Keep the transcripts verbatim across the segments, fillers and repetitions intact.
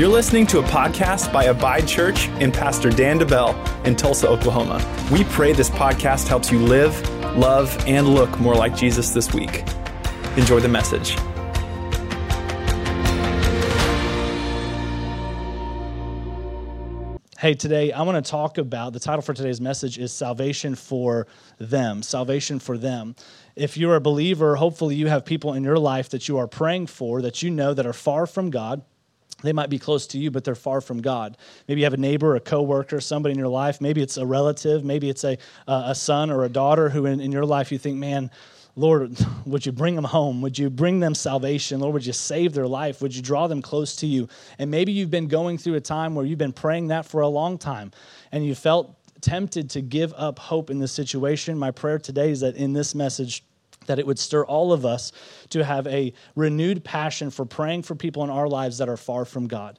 You're listening to a podcast by Abide Church and Pastor Dan DeBell in Tulsa, Oklahoma. We pray this podcast helps you live, love, and look more like Jesus this week. Enjoy the message. Hey, today I want to talk about, the title for today's message is Salvation for Them, Salvation for Them. If you're a believer, hopefully you have people in your life that you are praying for, that you know that are far from God. They might be close to you, but they're far from God. Maybe you have a neighbor, a coworker, somebody in your life. Maybe it's a relative. Maybe it's a uh, a son or a daughter who in, in your life you think, man, Lord, would you bring them home? Would you bring them salvation? Lord, would you save their life? Would you draw them close to you? And maybe you've been going through a time where you've been praying that for a long time, and you felt tempted to give up hope in this situation. My prayer today is that in this message, that it would stir all of us to have a renewed passion for praying for people in our lives that are far from God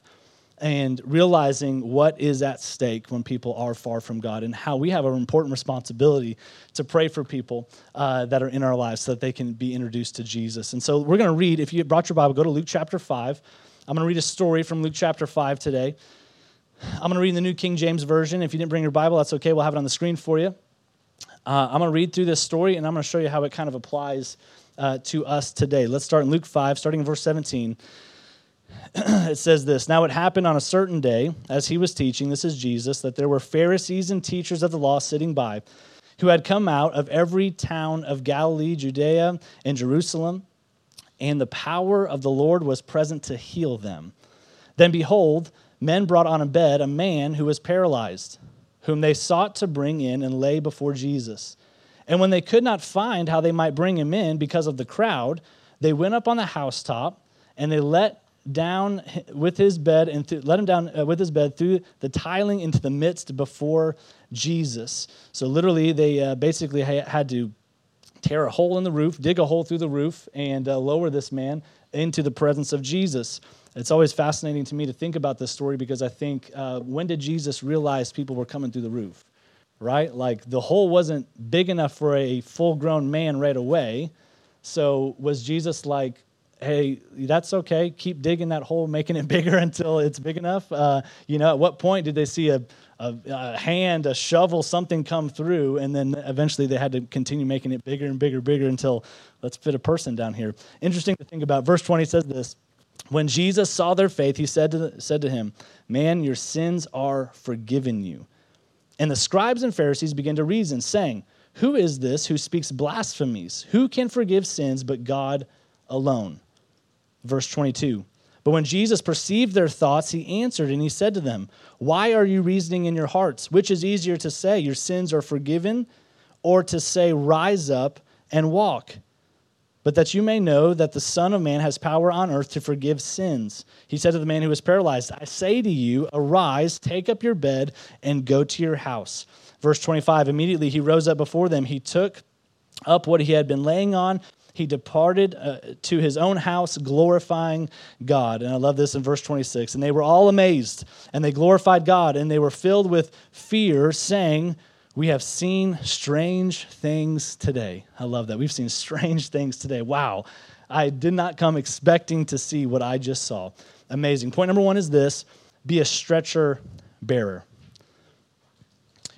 and realizing what is at stake when people are far from God and how we have an important responsibility to pray for people uh, that are in our lives so that they can be introduced to Jesus. And so we're going to read, if you brought your Bible, go to Luke chapter five. I'm going to read a story from Luke chapter five today. I'm going to read in the New King James Version. If you didn't bring your Bible, that's okay. We'll have it on the screen for you. Uh, I'm going to read through this story, and I'm going to show you how it kind of applies uh, to us today. Let's start in Luke five, starting in verse seventeen. It says this, "Now it happened on a certain day, as he was teaching," this is Jesus, "that there were Pharisees and teachers of the law sitting by, who had come out of every town of Galilee, Judea, and Jerusalem, and the power of the Lord was present to heal them. Then behold, men brought on a bed a man who was paralyzed, whom they sought to bring in and lay before Jesus. And when they could not find how they might bring him in because of the crowd, they went up on the housetop and they let down with his bed and th- let him down uh, with his bed through the tiling into the midst before Jesus." So literally, they uh, basically ha- had to tear a hole in the roof, dig a hole through the roof, and uh, lower this man into the presence of Jesus. It's always fascinating to me to think about this story because I think, uh, when did Jesus realize people were coming through the roof, right? Like the hole wasn't big enough for a full-grown man right away. So was Jesus like, hey, that's okay, keep digging that hole, making it bigger until it's big enough? Uh, you know, at what point did they see a, a, a hand, a shovel, something come through, and then eventually they had to continue making it bigger and bigger, bigger until let's fit a person down here? Interesting to think about. Verse twenty says this, "When Jesus saw their faith, he said to, the, said to him, 'Man, your sins are forgiven you.' And the scribes and Pharisees began to reason, saying, 'Who is this who speaks blasphemies? Who can forgive sins but God alone?'" Verse twenty-two, "But when Jesus perceived their thoughts, he answered and he said to them, 'Why are you reasoning in your hearts? Which is easier to say, your sins are forgiven, or to say, rise up and walk? But that you may know that the Son of Man has power on earth to forgive sins.' He said to the man who was paralyzed, 'I say to you, arise, take up your bed, and go to your house.'" Verse twenty-five, "Immediately he rose up before them. He took up what he had been laying on. He departed uh, to his own house, glorifying God." And I love this in verse twenty-six. "And they were all amazed, and they glorified God, and they were filled with fear, saying, 'We have seen strange things today.'" I love that. We've seen strange things today. Wow. I did not come expecting to see what I just saw. Amazing. Point number one is this: be a stretcher bearer.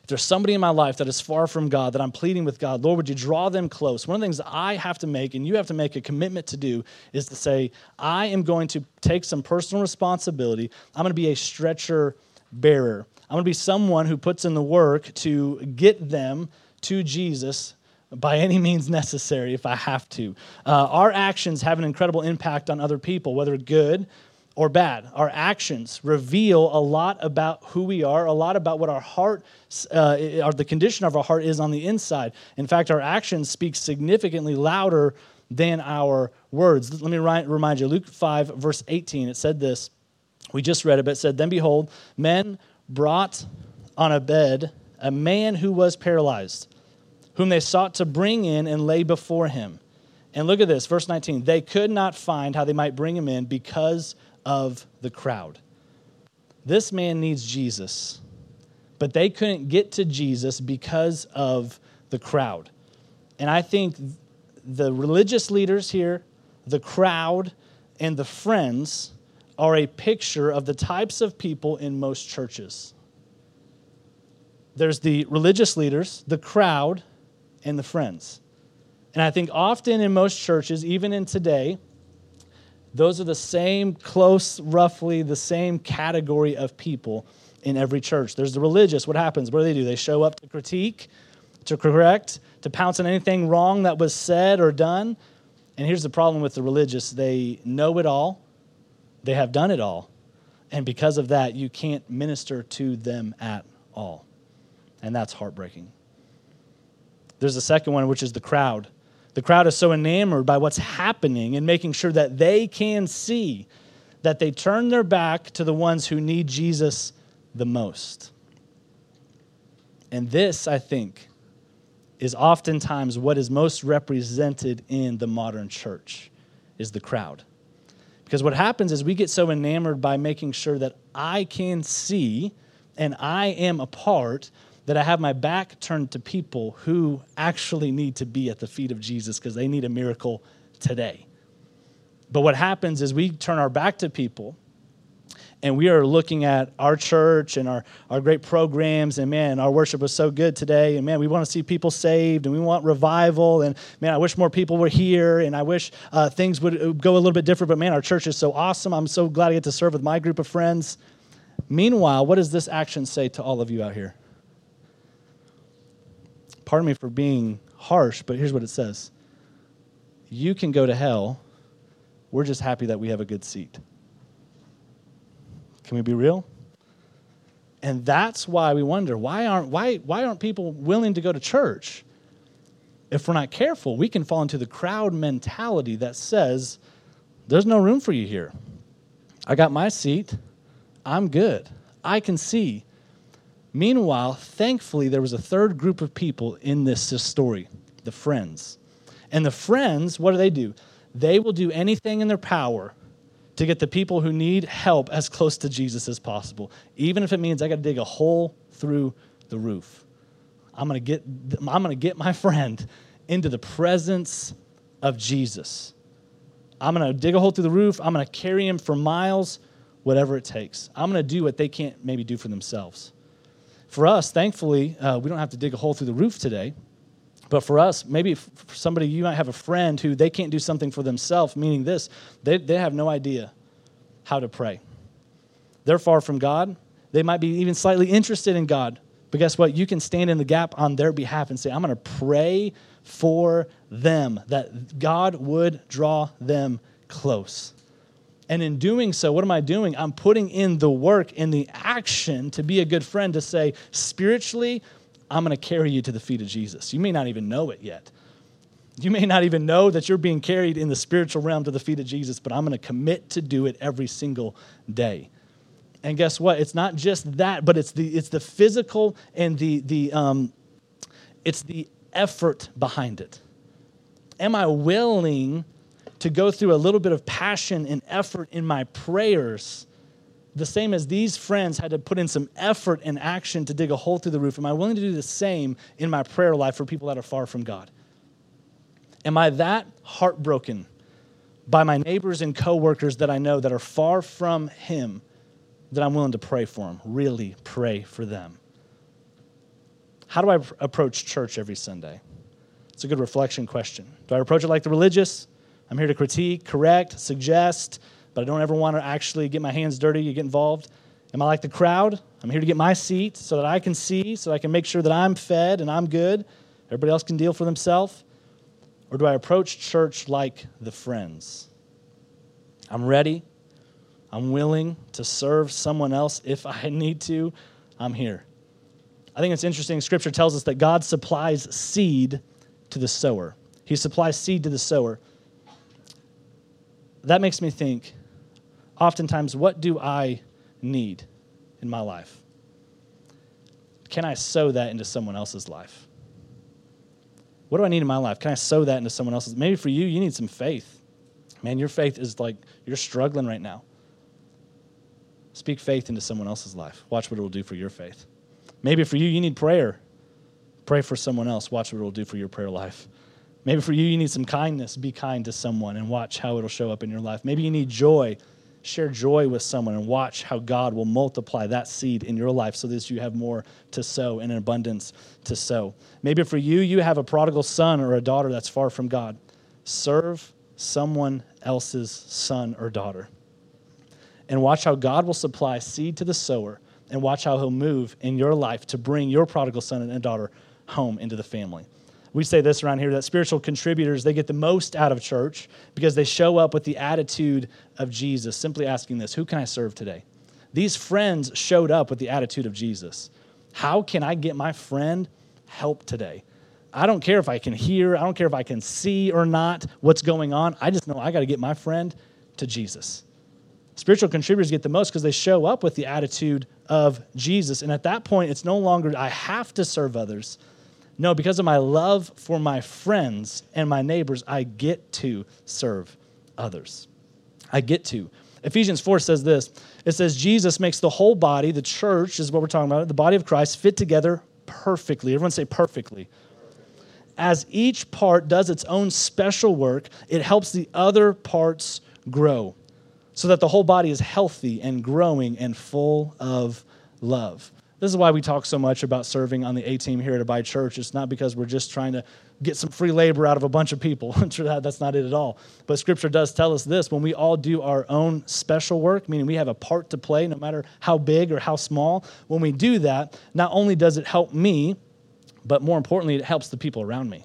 If there's somebody in my life that is far from God, that I'm pleading with God, Lord, would you draw them close? One of the things that I have to make, and you have to make a commitment to do, is to say, I am going to take some personal responsibility. I'm going to be a stretcher bearer. I'm going to be someone who puts in the work to get them to Jesus by any means necessary if I have to. Uh, our actions have an incredible impact on other people, whether good or bad. Our actions reveal a lot about who we are, a lot about what our heart, uh, or the condition of our heart is on the inside. In fact, our actions speak significantly louder than our words. Let me remind you, Luke five, verse eighteen, it said this. We just read it, but it said, "Then behold, men brought on a bed a man who was paralyzed, whom they sought to bring in and lay before him." And look at this, verse nineteen, "They could not find how they might bring him in because of the crowd." This man needs Jesus, but they couldn't get to Jesus because of the crowd. And I think the religious leaders here, the crowd, and the friends are a picture of the types of people in most churches. There's the religious leaders, the crowd, and the friends. And I think often in most churches, even in today, those are the same, close, roughly the same category of people in every church. There's the religious. What happens? What do they do? They show up to critique, to correct, to pounce on anything wrong that was said or done. And here's the problem with the religious. They know it all. They have done it all. And because of that, you can't minister to them at all. And that's heartbreaking. There's the second one, which is the crowd. The crowd is so enamored by what's happening and making sure that they can see that they turn their back to the ones who need Jesus the most. And this, I think, is oftentimes what is most represented in the modern church, is the crowd. Because what happens is we get so enamored by making sure that I can see and I am a part that I have my back turned to people who actually need to be at the feet of Jesus because they need a miracle today. But what happens is we turn our back to people and we are looking at our church and our, our great programs and, man, our worship was so good today and, man, we want to see people saved and we want revival and, man, I wish more people were here and I wish uh, things would go a little bit different, but, man, our church is so awesome. I'm so glad I get to serve with my group of friends. Meanwhile, what does this action say to all of you out here? Pardon me for being harsh, but here's what it says. You can go to hell. We're just happy that we have a good seat. Can we be real? And that's why we wonder, why aren't why why aren't people willing to go to church? If we're not careful, we can fall into the crowd mentality that says, there's no room for you here. I got my seat. I'm good. I can see. Meanwhile, thankfully, there was a third group of people in this story, the friends. And the friends, what do they do? They will do anything in their power to get the people who need help as close to Jesus as possible, even if it means I got to dig a hole through the roof. I'm going to get I'm going to get my friend into the presence of Jesus. I'm going to dig a hole through the roof. I'm going to carry him for miles, whatever it takes. I'm going to do what they can't maybe do for themselves. For us, thankfully, uh, we don't have to dig a hole through the roof today. But for us, maybe if for somebody, you might have a friend who they can't do something for themselves, meaning this, they, they have no idea how to pray. They're far from God. They might be even slightly interested in God. But guess what? You can stand in the gap on their behalf and say, I'm going to pray for them, that God would draw them close. And in doing so, what am I doing? I'm putting in the work and the action to be a good friend, to say, spiritually, I'm going to carry you to the feet of Jesus. You may not even know it yet. You may not even know that you're being carried in the spiritual realm to the feet of Jesus, but I'm going to commit to do it every single day. And guess what? It's not just that, but it's the it's the physical and the the um, it's the effort behind it. Am I willing to go through a little bit of passion and effort in my prayers, the same as these friends had to put in some effort and action to dig a hole through the roof? Am I willing to do the same in my prayer life for people that are far from God? Am I that heartbroken by my neighbors and coworkers that I know that are far from him that I'm willing to pray for them, really pray for them? How do I approach church every Sunday? It's a good reflection question. Do I approach it like the religious? I'm here to critique, correct, suggest, but I don't ever want to actually get my hands dirty or get involved. Am I like the crowd? I'm here to get my seat so that I can see, so I can make sure that I'm fed and I'm good. Everybody else can deal for themselves. Or do I approach church like the friends? I'm ready. I'm willing to serve someone else if I need to. I'm here. I think it's interesting. Scripture tells us that God supplies seed to the sower. He supplies seed to the sower. That makes me think, oftentimes, what do I need in my life? Can I sow that into someone else's life? What do I need in my life? Can I sow that into someone else's? Maybe for you, you need some faith. Man, your faith is like, you're struggling right now. Speak faith into someone else's life. Watch what it will do for your faith. Maybe for you, you need prayer. Pray for someone else. Watch what it will do for your prayer life. Maybe for you, you need some kindness. Be kind to someone and watch how it'll show up in your life. Maybe you need joy. share joy with someone and watch how God will multiply that seed in your life so that you have more to sow and an abundance to sow. Maybe for you, you have a prodigal son or a daughter that's far from God. Serve someone else's son or daughter and watch how God will supply seed to the sower and watch how he'll move in your life to bring your prodigal son and daughter home into the family. We say this around here, that spiritual contributors, they get the most out of church because they show up with the attitude of Jesus, simply asking this, who can I serve today? These friends showed up with the attitude of Jesus. How can I get my friend help today? I don't care if I can hear, I don't care if I can see or not what's going on. I just know I got to get my friend to Jesus. Spiritual contributors get the most because they show up with the attitude of Jesus. And at that point, it's no longer, I have to serve others. No, because of my love for my friends and my neighbors, I get to serve others. I get to. Ephesians four says this. It says, Jesus makes the whole body, the church is what we're talking about, the body of Christ, fit together perfectly. Everyone say perfectly. As each part does its own special work, it helps the other parts grow so that the whole body is healthy and growing and full of love. This is why we talk so much about serving on the A-team here at Abide Church. It's not because we're just trying to get some free labor out of a bunch of people. That's not it at all. But Scripture does tell us this. When we all do our own special work, meaning we have a part to play no matter how big or how small, when we do that, not only does it help me, but more importantly, it helps the people around me.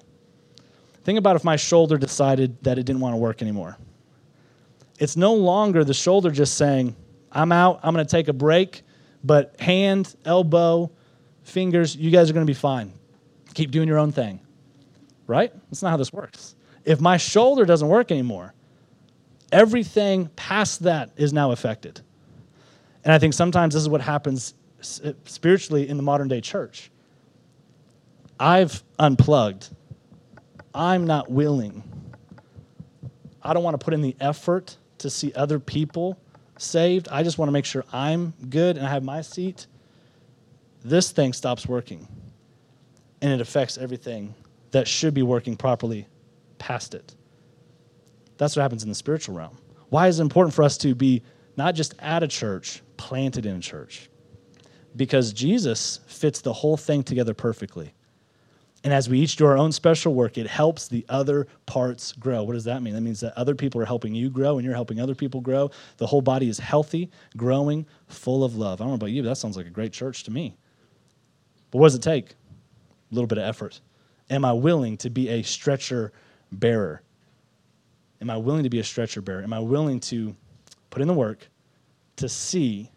Think about if my shoulder decided that it didn't want to work anymore. It's no longer the shoulder just saying, I'm out, I'm going to take a break, but hand, elbow, fingers, you guys are going to be fine. Keep doing your own thing, right? That's not how this works. If my shoulder doesn't work anymore, everything past that is now affected. And I think sometimes this is what happens spiritually in the modern day church. I've unplugged. I'm not willing. I don't want to put in the effort to see other people saved. I just want to make sure I'm good and I have my seat. This thing stops working, and it affects everything that should be working properly past it. That's what happens in the spiritual realm. Why is it important for us to be not just at a church, planted in a church? Because Jesus fits the whole thing together perfectly. And as we each do our own special work, it helps the other parts grow. What does that mean? That means that other people are helping you grow and you're helping other people grow. The whole body is healthy, growing, full of love. I don't know about you, but that sounds like a great church to me. But what does it take? A little bit of effort. Am I willing to be a stretcher bearer? Am I willing to be a stretcher bearer? Am I willing to put in the work to see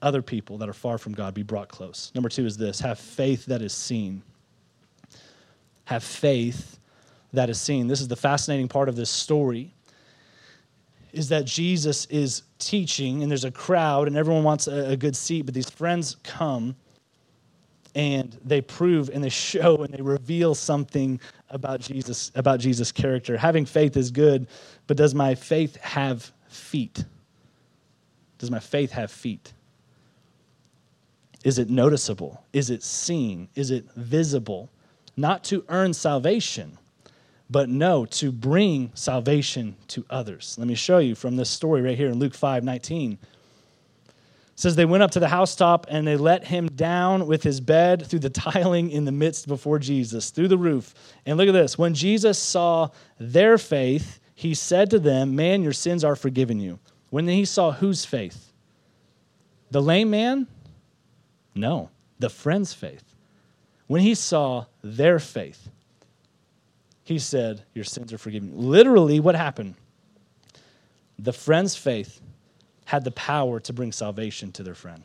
other people that are far from God be brought close? Number two is this, have faith that is seen. Have faith that is seen. This is the fascinating part of this story, is that Jesus is teaching, and there's a crowd, and everyone wants a, a good seat, but these friends come, and they prove, and they show, and they reveal something about Jesus, about Jesus' character. Having faith is good, but does my faith have feet? Does my faith have feet? Is it noticeable? Is it seen? Is it visible? Not to earn salvation, but no, to bring salvation to others. Let me show you from this story right here in Luke five nineteen. It says, they went up to the housetop and they let him down with his bed through the tiling in the midst before Jesus, through the roof. And look at this. When Jesus saw their faith, he said to them, man, your sins are forgiven you. When he saw whose faith? The lame man? No, the friend's faith. When he saw their faith, he said, your sins are forgiven. Literally, what happened? The friend's faith had the power to bring salvation to their friend.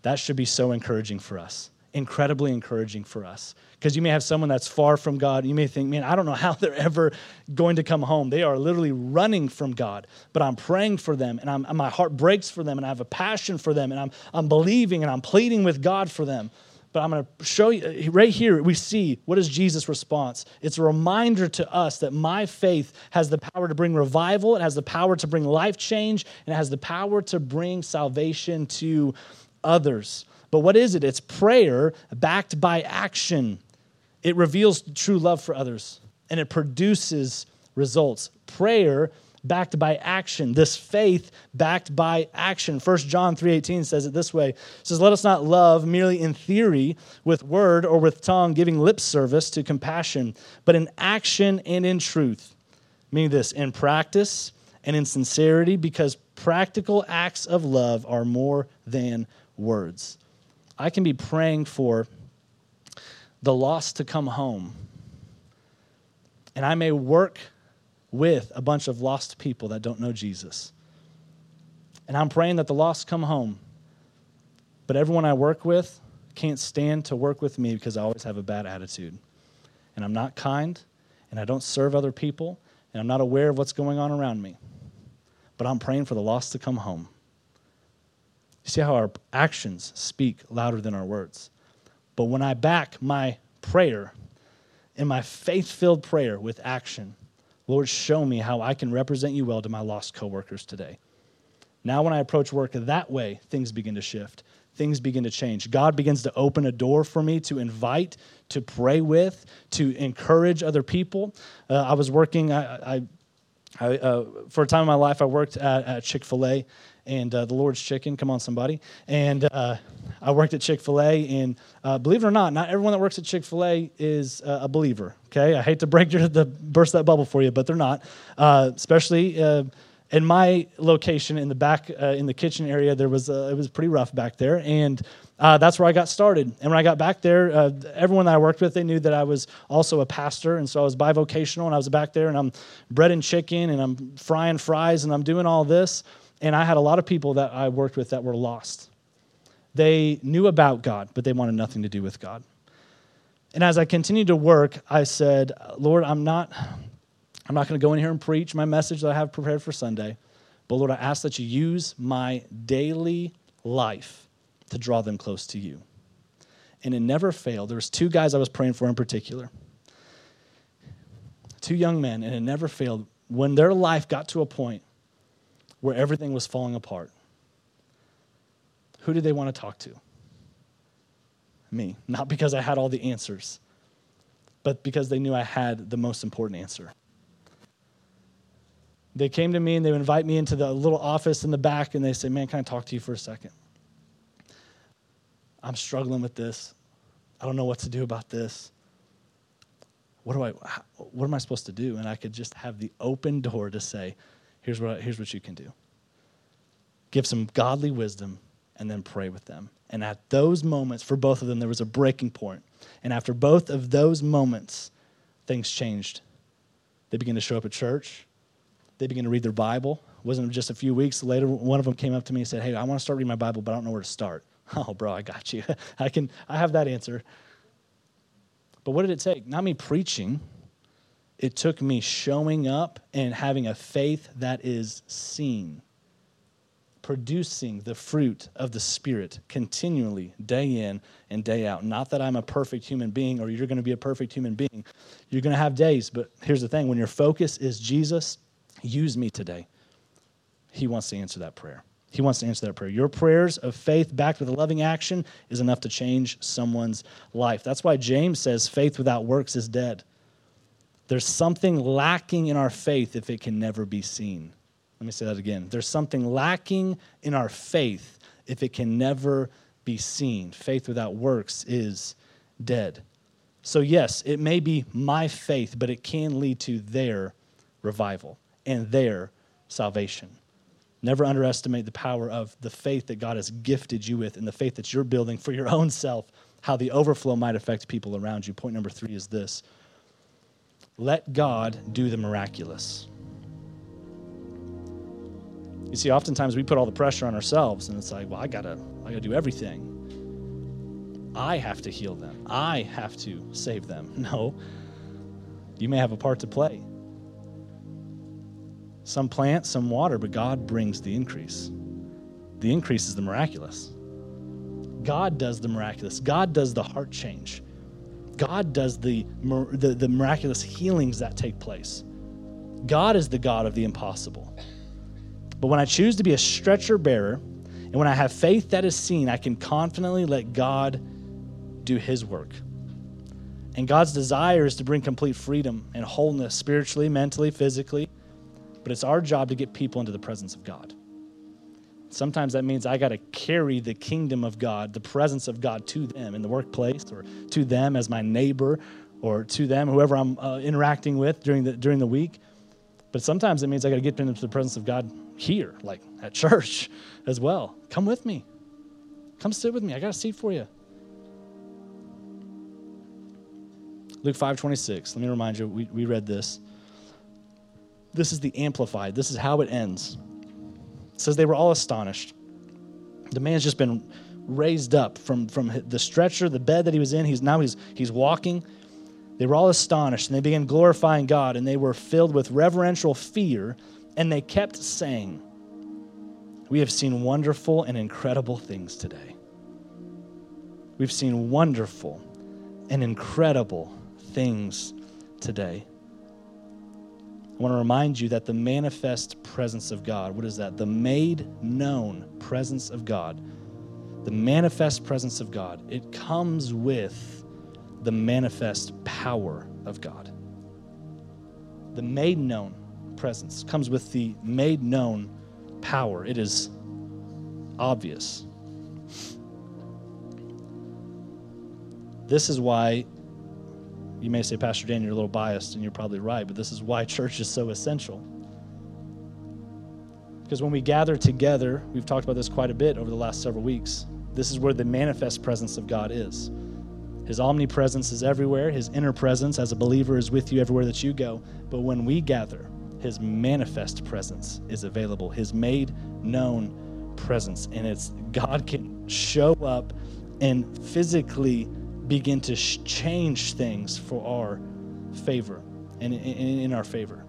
That should be so encouraging for us, incredibly encouraging for us. Because you may have someone that's far from God. You may think, man, I don't know how they're ever going to come home. They are literally running from God. But I'm praying for them, and, I'm, and my heart breaks for them, and I have a passion for them, and I'm, I'm believing, and I'm pleading with God for them. But I'm going to show you, right here we see, what is Jesus' response? It's a reminder to us that my faith has the power to bring revival, it has the power to bring life change, and it has the power to bring salvation to others. But what is it? It's prayer backed by action. It reveals true love for others, and it produces results. Prayer backed by action, this faith backed by action. First John three eighteen says it this way. It says, let us not love merely in theory with word or with tongue, giving lip service to compassion, but in action and in truth. Meaning this, in practice and in sincerity, because practical acts of love are more than words. I can be praying for the lost to come home, and I may work with a bunch of lost people that don't know Jesus. And I'm praying that the lost come home, but everyone I work with can't stand to work with me because I always have a bad attitude, and I'm not kind, and I don't serve other people, and I'm not aware of what's going on around me. But I'm praying for the lost to come home. You see how our actions speak louder than our words. But when I back my prayer and my faith-filled prayer with action, Lord, show me how I can represent you well to my lost coworkers today. Now when I approach work that way, things begin to shift. Things begin to change. God begins to open a door for me to invite, to pray with, to encourage other people. Uh, I was working, I, I, I uh, for a time in my life, I worked at, at Chick-fil-A and uh, the Lord's Chicken. Come on, somebody. And uh, I worked at Chick-fil-A, and uh, believe it or not, not everyone that works at Chick-fil-A is uh, a believer, okay? I hate to break your, the, burst that bubble for you, but they're not, uh, especially... Uh, In my location, in the back, uh, in the kitchen area, there was uh, it was pretty rough back there, and uh, that's where I got started. And when I got back there, uh, everyone that I worked with, they knew that I was also a pastor, and so I was bivocational, and I was back there, and I'm bread and chicken, and I'm frying fries, and I'm doing all this. And I had a lot of people that I worked with that were lost. They knew about God, but they wanted nothing to do with God. And as I continued to work, I said, Lord, I'm not... I'm not going to go in here and preach my message that I have prepared for Sunday, but Lord, I ask that you use my daily life to draw them close to you. And it never failed. There was two guys I was praying for in particular, two young men, and it never failed. When their life got to a point where everything was falling apart, who did they want to talk to? Me. Not because I had all the answers, but because they knew I had the most important answer. They came to me and they would invite me into the little office in the back and they say, man, can I talk to you for a second? I'm struggling with this. I don't know what to do about this. What do I, what am I supposed to do? And I could just have the open door to say, here's what, I, here's what you can do. Give some godly wisdom and then pray with them. And at those moments, for both of them, there was a breaking point. And after both of those moments, things changed. They began to show up at church. They began to read their Bible. It wasn't just a few weeks later, one of them came up to me and said, hey, I want to start reading my Bible, but I don't know where to start. Oh, bro, I got you. I can. I have that answer. But what did it take? Not me preaching. It took me showing up and having a faith that is seen, producing the fruit of the Spirit continually, day in and day out. Not that I'm a perfect human being or you're going to be a perfect human being. You're going to have days, but here's the thing. When your focus is Jesus, use me today. He wants to answer that prayer. He wants to answer that prayer. Your prayers of faith backed with a loving action is enough to change someone's life. That's why James says faith without works is dead. There's something lacking in our faith if it can never be seen. Let me say that again. There's something lacking in our faith if it can never be seen. Faith without works is dead. So yes, it may be my faith, but it can lead to their revival and their salvation. Never underestimate the power of the faith that God has gifted you with and the faith that you're building for your own self, how the overflow might affect people around you. Point number three is this. Let God do the miraculous. You see, oftentimes we put all the pressure on ourselves, and it's like, well, I gotta, I gotta do everything. I have to heal them. I have to save them. No, you may have a part to play. Some plant, some water, but God brings the increase. The increase is the miraculous. God does the miraculous. God does the heart change. God does the, the, the miraculous healings that take place. God is the God of the impossible. But when I choose to be a stretcher bearer, and when I have faith that is seen, I can confidently let God do his work. And God's desire is to bring complete freedom and wholeness spiritually, mentally, physically. But it's our job to get people into the presence of God. Sometimes that means I got to carry the kingdom of God, the presence of God to them in the workplace or to them as my neighbor or to them, whoever I'm uh, interacting with during the during the week. But sometimes it means I got to get into the presence of God here, like at church as well. Come with me. Come sit with me. I got a seat for you. Luke five twenty-six. Let me remind you, we, we read this. This is the Amplified. This is how it ends. It says they were all astonished. The man's just been raised up from, from the stretcher, the bed that he was in. He's now he's he's walking. They were all astonished, and they began glorifying God, and they were filled with reverential fear, and they kept saying, "We have seen wonderful and incredible things today. We've seen wonderful and incredible things today." I want to remind you that the manifest presence of God, what is that? The made known presence of God, the manifest presence of God, it comes with the manifest power of God. The made known presence comes with the made known power. It is obvious. This is why, you may say, Pastor Dan, you're a little biased, and you're probably right, but this is why church is so essential. Because when we gather together, we've talked about this quite a bit over the last several weeks, this is where the manifest presence of God is. His omnipresence is everywhere. His inner presence as a believer is with you everywhere that you go. But when we gather, his manifest presence is available, his made known presence. And it's God can show up and physically begin to sh- change things for our favor and in, in, in our favor.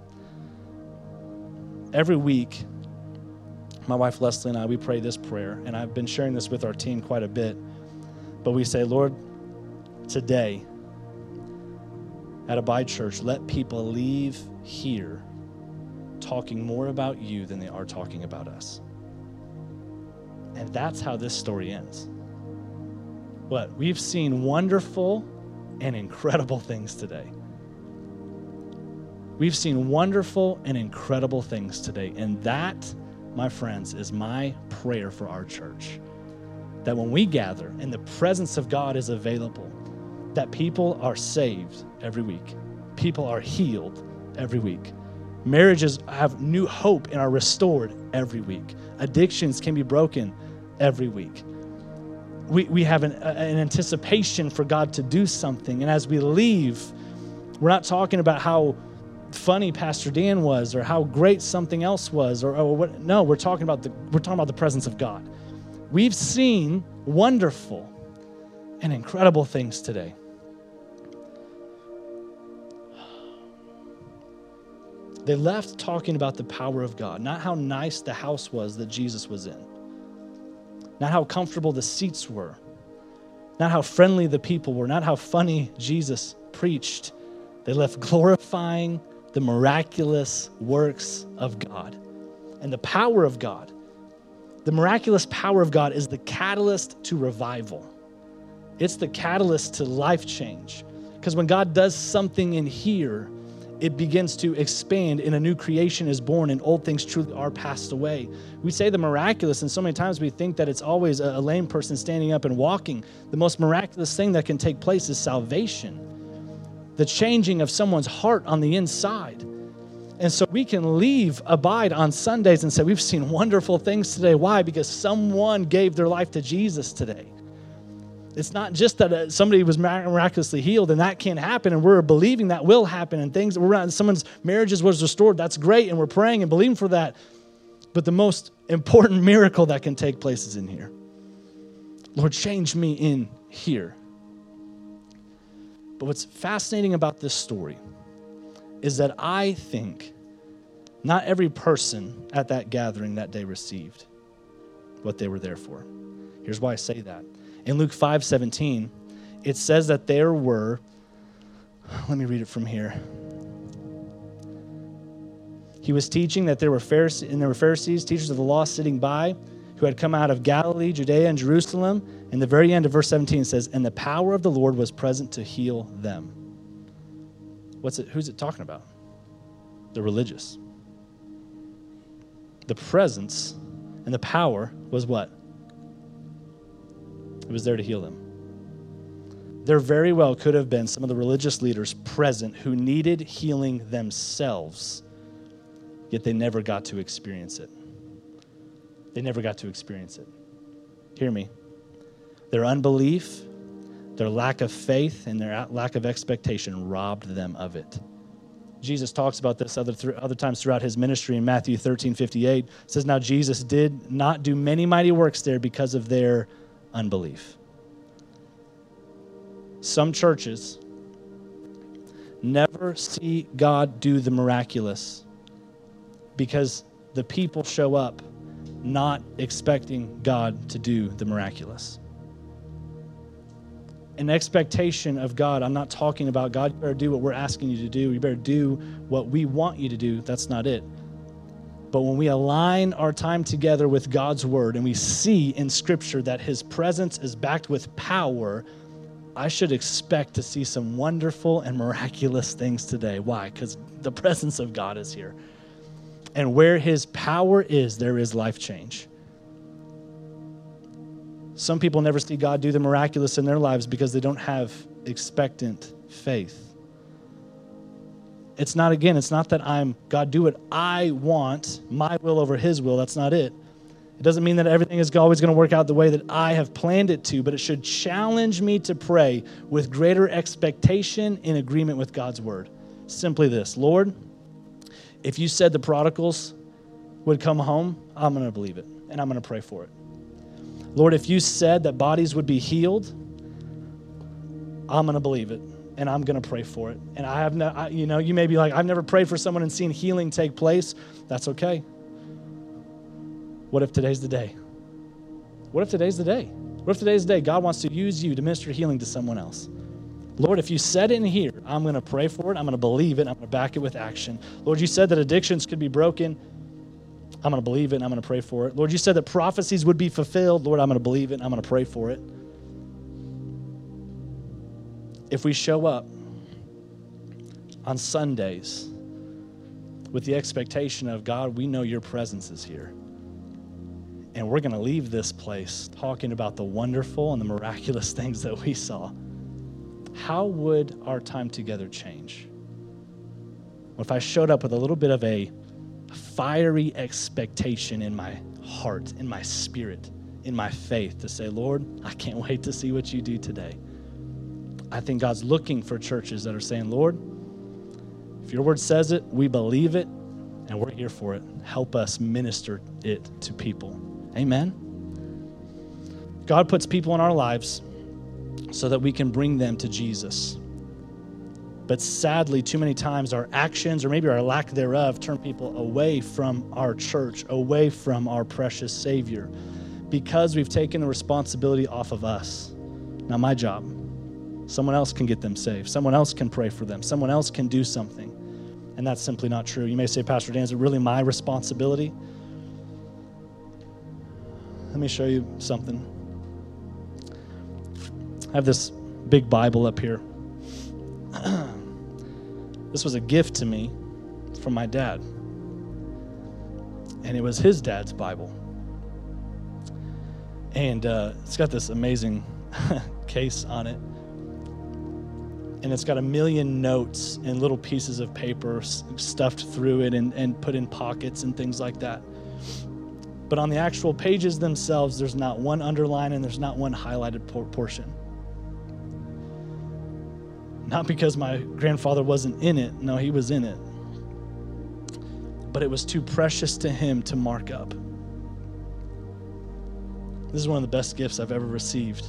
Every week, my wife Leslie and I, we pray this prayer, and I've been sharing this with our team quite a bit, but we say, Lord, today at Abide Church, let people leave here talking more about you than they are talking about us. And that's how this story ends. What? We've seen wonderful and incredible things today. We've seen wonderful and incredible things today. And that, my friends, is my prayer for our church. That when we gather and the presence of God is available, that people are saved every week. People are healed every week. Marriages have new hope and are restored every week. Addictions can be broken every week. We we have an, an anticipation for God to do something. And as we leave, we're not talking about how funny Pastor Dan was or how great something else was or, or what. No, we're talking about the we're talking about the presence of God. We've seen wonderful and incredible things today. They left talking about the power of God, not how nice the house was that Jesus was in. Not how comfortable the seats were, not how friendly the people were, not how funny Jesus preached. They left glorifying the miraculous works of God and the power of God. The miraculous power of God is the catalyst to revival. It's the catalyst to life change. Because when God does something in here, it begins to expand and a new creation is born and old things truly are passed away. We say the miraculous, and so many times we think that it's always a lame person standing up and walking. The most miraculous thing that can take place is salvation, the changing of someone's heart on the inside. And so we can leave Abide on Sundays and say, we've seen wonderful things today. Why? Because someone gave their life to Jesus today. It's not just that somebody was miraculously healed and that can happen and we're believing that will happen and things, we're not, someone's marriages was restored, that's great, and we're praying and believing for that. But the most important miracle that can take place is in here. Lord, change me in here. But what's fascinating about this story is that I think not every person at that gathering that day received what they were there for. Here's why I say that. In Luke five seventeen, it says that there were, let me read it from here. He was teaching that there were Pharisees, and there were Pharisees, teachers of the law sitting by, who had come out of Galilee, Judea, and Jerusalem. And the very end of verse seventeen says, and the power of the Lord was present to heal them. What's it? Who's it talking about? The religious. the presence and the power was what? It was there to heal them. There very well could have been some of the religious leaders present who needed healing themselves, yet they never got to experience it. They never got to experience it. Hear me. Their unbelief, their lack of faith, and their lack of expectation robbed them of it. Jesus talks about this other th- other times throughout his ministry in Matthew thirteen fifty-eight. It says, now Jesus did not do many mighty works there because of their unbelief. Some churches never see God do the miraculous because the people show up not expecting God to do the miraculous. An expectation of God, I'm not talking about God, you better do what we're asking you to do. You better do what we want you to do. That's not it. But when we align our time together with God's word and we see in Scripture that his presence is backed with power, I should expect to see some wonderful and miraculous things today. Why? Because the presence of God is here. And where his power is, there is life change. Some people never see God do the miraculous in their lives because they don't have expectant faith. It's not, again, it's not that I'm, God, do what I want, my will over his will. That's not it. It doesn't mean that everything is always going to work out the way that I have planned it to, but it should challenge me to pray with greater expectation in agreement with God's word. Simply this, Lord, if you said the prodigals would come home, I'm going to believe it, and I'm going to pray for it. Lord, if you said that bodies would be healed, I'm going to believe it, and I'm going to pray for it. And I have no, I, you know, you may be like, I've never prayed for someone and seen healing take place. That's okay. What if today's the day? What if today's the day? What if today's the day God wants to use you to minister healing to someone else? Lord, if you said it in here, I'm going to pray for it. I'm going to believe it. I'm going to back it with action. Lord, you said that addictions could be broken. I'm going to believe it, and I'm going to pray for it. Lord, you said that prophecies would be fulfilled. Lord, I'm going to believe it, and I'm going to pray for it. If we show up on Sundays with the expectation of, God, we know your presence is here, and we're going to leave this place talking about the wonderful and the miraculous things that we saw, how would our time together change? Well, if I showed up with a little bit of a fiery expectation in my heart, in my spirit, in my faith to say, Lord, I can't wait to see what you do today. I think God's looking for churches that are saying, Lord, if your word says it, we believe it, and we're here for it. Help us minister it to people. Amen. God puts people in our lives so that we can bring them to Jesus. But sadly, too many times our actions or maybe our lack thereof turn people away from our church, away from our precious Savior, because we've taken the responsibility off of us. Not my job. Someone else can get them saved. Someone else can pray for them. Someone else can do something. And that's simply not true. You may say, Pastor Dan, is it really my responsibility? Let me show you something. I have this big Bible up here. This was a gift to me from my dad. And it was his dad's Bible. And uh, it's got this amazing case on it. And it's got a million notes and little pieces of paper stuffed through it and, and put in pockets and things like that. But on the actual pages themselves, there's not one underline and there's not one highlighted por- portion. Not because my grandfather wasn't in it. No, he was in it. But it was too precious to him to mark up. This is one of the best gifts I've ever received.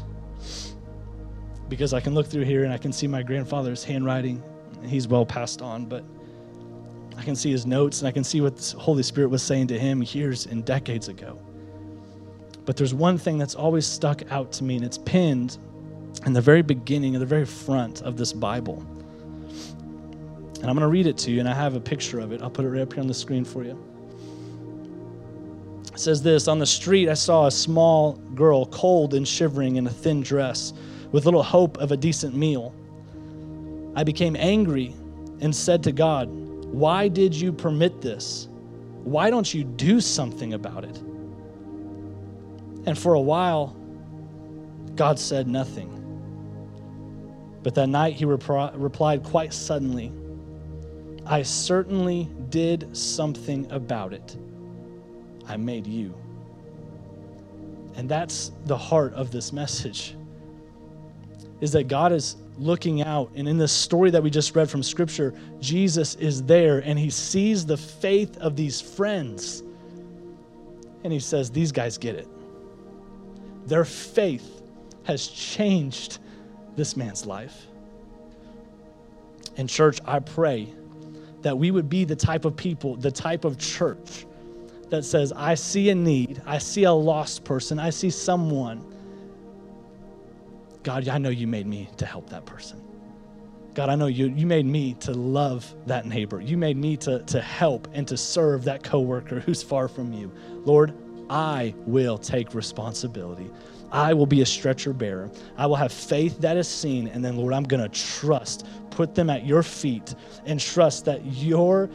Because I can look through here and I can see my grandfather's handwriting. He's well passed on, but I can see his notes and I can see what the Holy Spirit was saying to him years and decades ago. But there's one thing that's always stuck out to me, and it's pinned in the very beginning, in the very front of this Bible. And I'm going to read it to you, and I have a picture of it. I'll put it right up here on the screen for you. It says this, on the street I saw a small girl, cold and shivering in a thin dress, with little hope of a decent meal. I became angry and said to God, why did you permit this? Why don't you do something about it? And for a while, God said nothing. But that night he repri- replied quite suddenly, I certainly did something about it. I made you. And that's the heart of this message, is that God is looking out. And in this story that we just read from Scripture, Jesus is there and he sees the faith of these friends. And he says, these guys get it. Their faith has changed this man's life. And church, I pray that we would be the type of people, the type of church that says, I see a need, I see a lost person, I see someone. God, I know you made me to help that person. God, I know you you made me to love that neighbor. You made me to, to help and to serve that coworker who's far from you. Lord, I will take responsibility. I will be a stretcher bearer. I will have faith that is seen. And then, Lord, I'm going to trust, put them at your feet and trust that your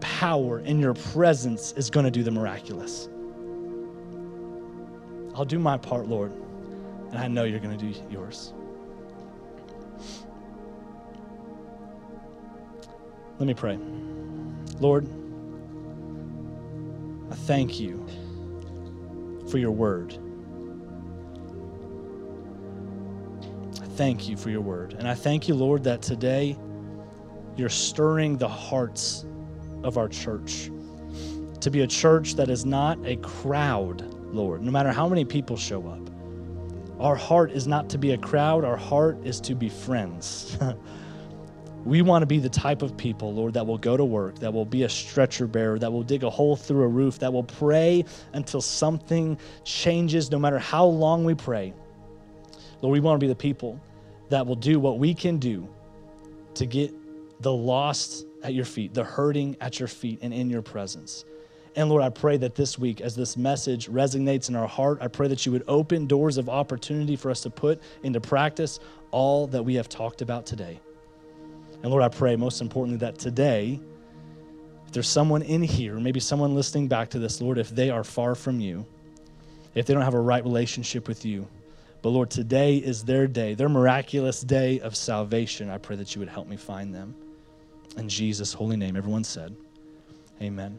power and your presence is going to do the miraculous. I'll do my part, Lord, and I know you're going to do yours. Let me pray. Lord, I thank you for your word. Thank you for your word. And I thank you, Lord, that today you're stirring the hearts of our church to be a church that is not a crowd, Lord, no matter how many people show up. Our heart is not to be a crowd. Our heart is to be friends. We want to be the type of people, Lord, that will go to work, that will be a stretcher bearer, that will dig a hole through a roof, that will pray until something changes, no matter how long we pray. Lord, we want to be the people that will do what we can do to get the lost at your feet, the hurting at your feet and in your presence. And Lord, I pray that this week, as this message resonates in our heart, I pray that you would open doors of opportunity for us to put into practice all that we have talked about today. And Lord, I pray most importantly that today, if there's someone in here, maybe someone listening back to this, Lord, if they are far from you, if they don't have a right relationship with you, but Lord, today is their day, their miraculous day of salvation. I pray that you would help me find them. In Jesus' holy name, everyone said, amen.